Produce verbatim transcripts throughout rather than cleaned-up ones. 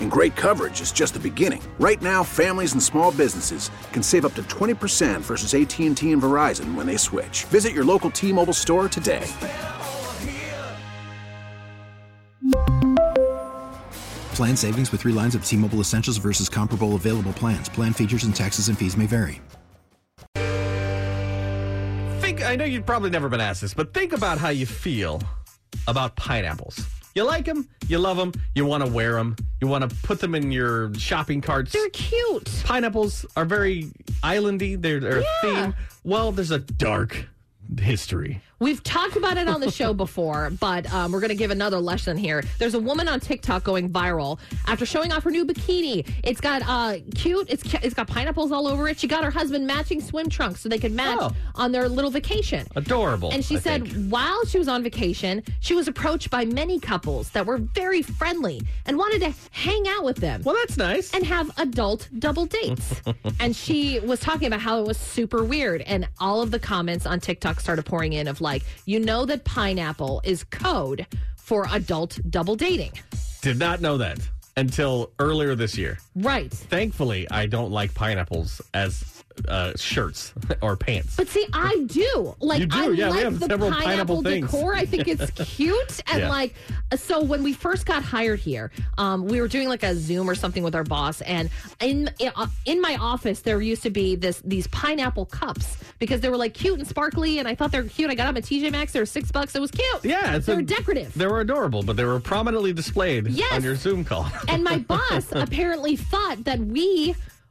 And great coverage is just the beginning. Right now, families and small businesses can save up to twenty percent versus A T and T and Verizon when they switch. Visit your local T-Mobile store today. Plan savings with three lines of T-Mobile Essentials versus comparable available plans. Plan features and taxes and fees may vary. Think, I know you've probably never been asked this, but think about how you feel about pineapples. You like them, you love them, you want to wear them, you want to put them in your shopping carts. They're cute. Pineapples are very islandy. They're, they're yeah. a theme. Well, there's a dark history. We've talked about it on the show before, but um, we're going to give another lesson here. There's a woman on TikTok going viral after showing off her new bikini. It's got uh, cute. It's it's got pineapples all over it. She got her husband matching swim trunks so they could match oh. on their little vacation. Adorable. And she I said think. while she was on vacation, she was approached by many couples that were very friendly and wanted to hang out with them. Well, that's nice. And have adult double dates. And she was talking about how it was super weird. And all of the comments on TikTok started pouring in of, like, you know that pineapple is code for adult double dating. Did not know that until earlier this year. Right. Thankfully, I don't like pineapples as uh, shirts or pants. But see, I do. Like, you do. I yeah, like we have the several pineapple, pineapple decor. I think it's cute. And yeah. like, so when we first got hired here, um, we were doing like a Zoom or something with our boss. And in in my office, there used to be this these pineapple cups because they were like cute and sparkly. And I thought they were cute. I got them at T J Maxx. They were six bucks. It was cute. Yeah. They a, were decorative. They were adorable, but they were prominently displayed yes. on your Zoom call. And my boss apparently thought that we,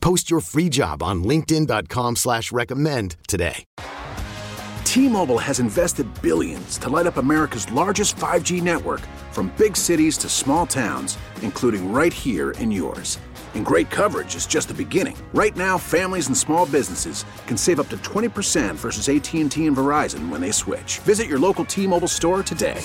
Post your free job on linkedin dot com slash recommend today. T-Mobile has invested billions to light up America's largest five G network, from big cities to small towns, including right here in yours. And great coverage is just the beginning. Right now, families and small businesses can save up to twenty percent versus A T and T and Verizon when they switch. Visit your local T-Mobile store today.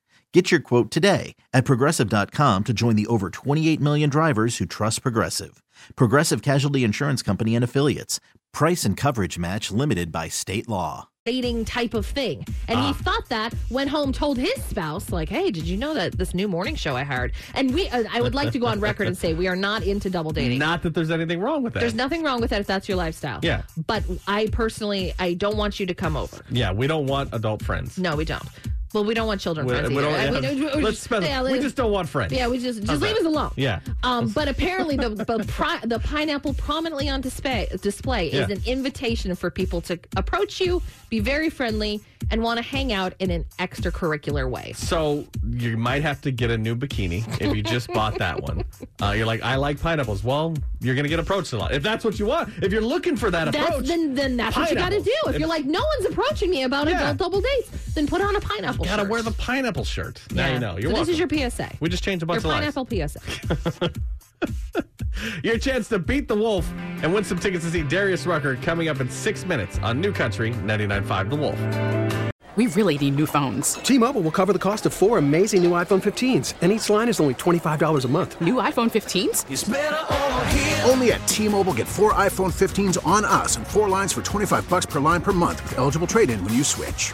Get your quote today at Progressive dot com to join the over twenty-eight million drivers who trust Progressive. Progressive Casualty Insurance Company and Affiliates. Price and coverage match limited by state law. Dating type of thing. And ah. he thought that, went home, told his spouse, like, hey, did you know that this new morning show I hired? And we, uh, I would like to go on record and say we are not into double dating. Not that there's anything wrong with that. There's nothing wrong with that if that's your lifestyle. Yeah. But I personally, I don't want you to come over. Yeah, we don't want adult friends. No, we don't. Well, we don't want children we, friends we either. Don't, yeah. we, we, Let's spend, yeah, we just don't want friends. Yeah, we just just okay. leave us alone. Yeah. Um, but apparently, the the, pri- the pineapple prominently on display display yeah. is an invitation for people to approach you, be very friendly, and want to hang out in an extracurricular way. So you might have to get a new bikini if you just bought that one. Uh, you're like, I like pineapples. Well, you're going to get approached a lot. If that's what you want, if you're looking for that that's, approach. Then, then that's what you got to do. If, if you're like, no one's approaching me about yeah. adult double dates, then put on a pineapple. You gotta shirt. wear the pineapple shirt. Now yeah. you know. You're so welcome. This is your P S A. We just changed a bunch your of lives. Your pineapple P S A. Your chance to beat the Wolf and win some tickets to see Darius Rucker coming up in six minutes on New Country ninety-nine point five The Wolf. We really need new phones. T-Mobile will cover the cost of four amazing new iPhone fifteens, and each line is only twenty-five dollars a month. New iPhone fifteens? It's better over here. Only at T-Mobile, get four iPhone fifteens on us and four lines for twenty-five dollars per line per month with eligible trade-in when you switch.